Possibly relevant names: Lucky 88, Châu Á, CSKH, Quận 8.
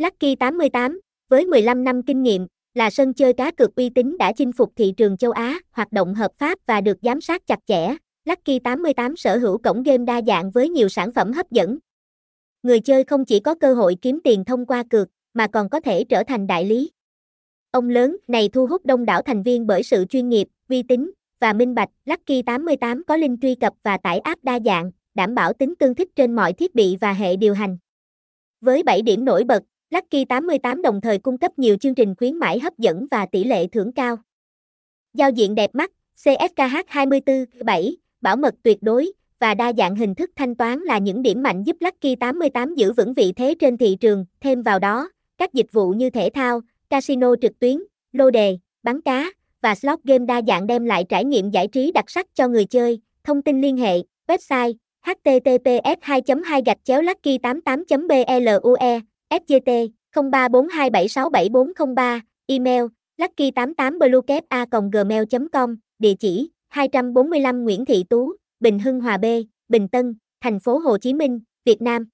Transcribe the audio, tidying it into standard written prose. Lucky 88, với 15 năm kinh nghiệm, là sân chơi cá cược uy tín đã chinh phục thị trường châu Á, hoạt động hợp pháp và được giám sát chặt chẽ. Lucky 88 sở hữu cổng game đa dạng với nhiều sản phẩm hấp dẫn. Người chơi không chỉ có cơ hội kiếm tiền thông qua cược, mà còn có thể trở thành đại lý. Ông lớn này thu hút đông đảo thành viên bởi sự chuyên nghiệp, uy tín và minh bạch. Lucky 88 có link truy cập và tải app đa dạng, đảm bảo tính tương thích trên mọi thiết bị và hệ điều hành. Với 7 điểm nổi bật, Lucky 88 đồng thời cung cấp nhiều chương trình khuyến mãi hấp dẫn và tỷ lệ thưởng cao. Giao diện đẹp mắt, CSKH 24/7, bảo mật tuyệt đối và đa dạng hình thức thanh toán là những điểm mạnh giúp Lucky 88 giữ vững vị thế trên thị trường. Thêm vào đó, các dịch vụ như thể thao, casino trực tuyến, lô đề, bắn cá và slot game đa dạng đem lại trải nghiệm giải trí đặc sắc cho người chơi. Thông tin liên hệ, website https://lucky88.blue. SGT 0342767403, email lucky88bluecap@gmail.com, địa chỉ 245 Nguyễn Thị Tú, Bình Hưng Hòa B, Bình Tân, thành phố Hồ Chí Minh, Việt Nam.